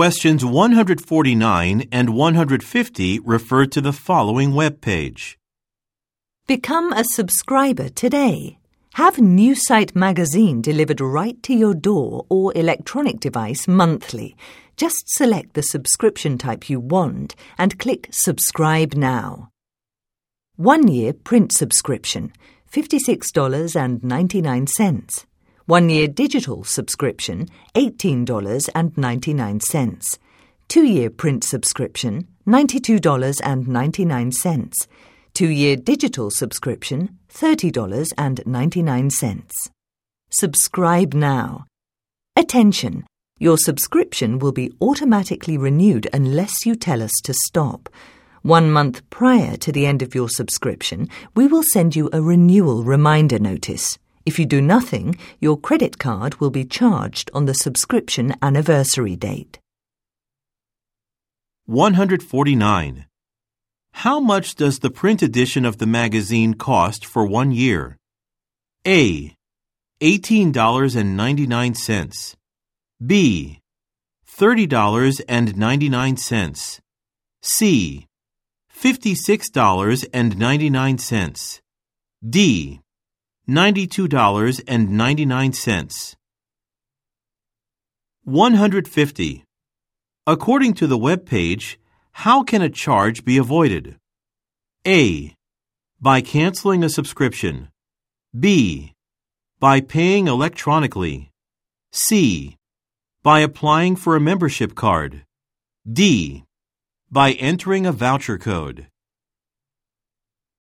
Questions 149 and 150 refer to the following web page. Become a subscriber today. Have Newsite magazine delivered right to your door or electronic device monthly. Just select the subscription type you want and click Subscribe Now. 1-year print subscription, $56.99. 1-year digital subscription, $18.99. 2-year print subscription, $92.99. 2-year digital subscription, $30.99. Subscribe now. Attention! Your subscription will be automatically renewed unless you tell us to stop. 1 month prior to the end of your subscription, we will send you a renewal reminder notice. If you do nothing, your credit card will be charged on the subscription anniversary date. 149. How much does the print edition of the magazine cost for 1 year? A. $18.99. B. $30.99. C. $56.99. D. $92.99. 150. According to the web page, how can a charge be avoided? A. By canceling a subscription. B. By paying electronically. C. By applying for a membership card. D. By entering a voucher code.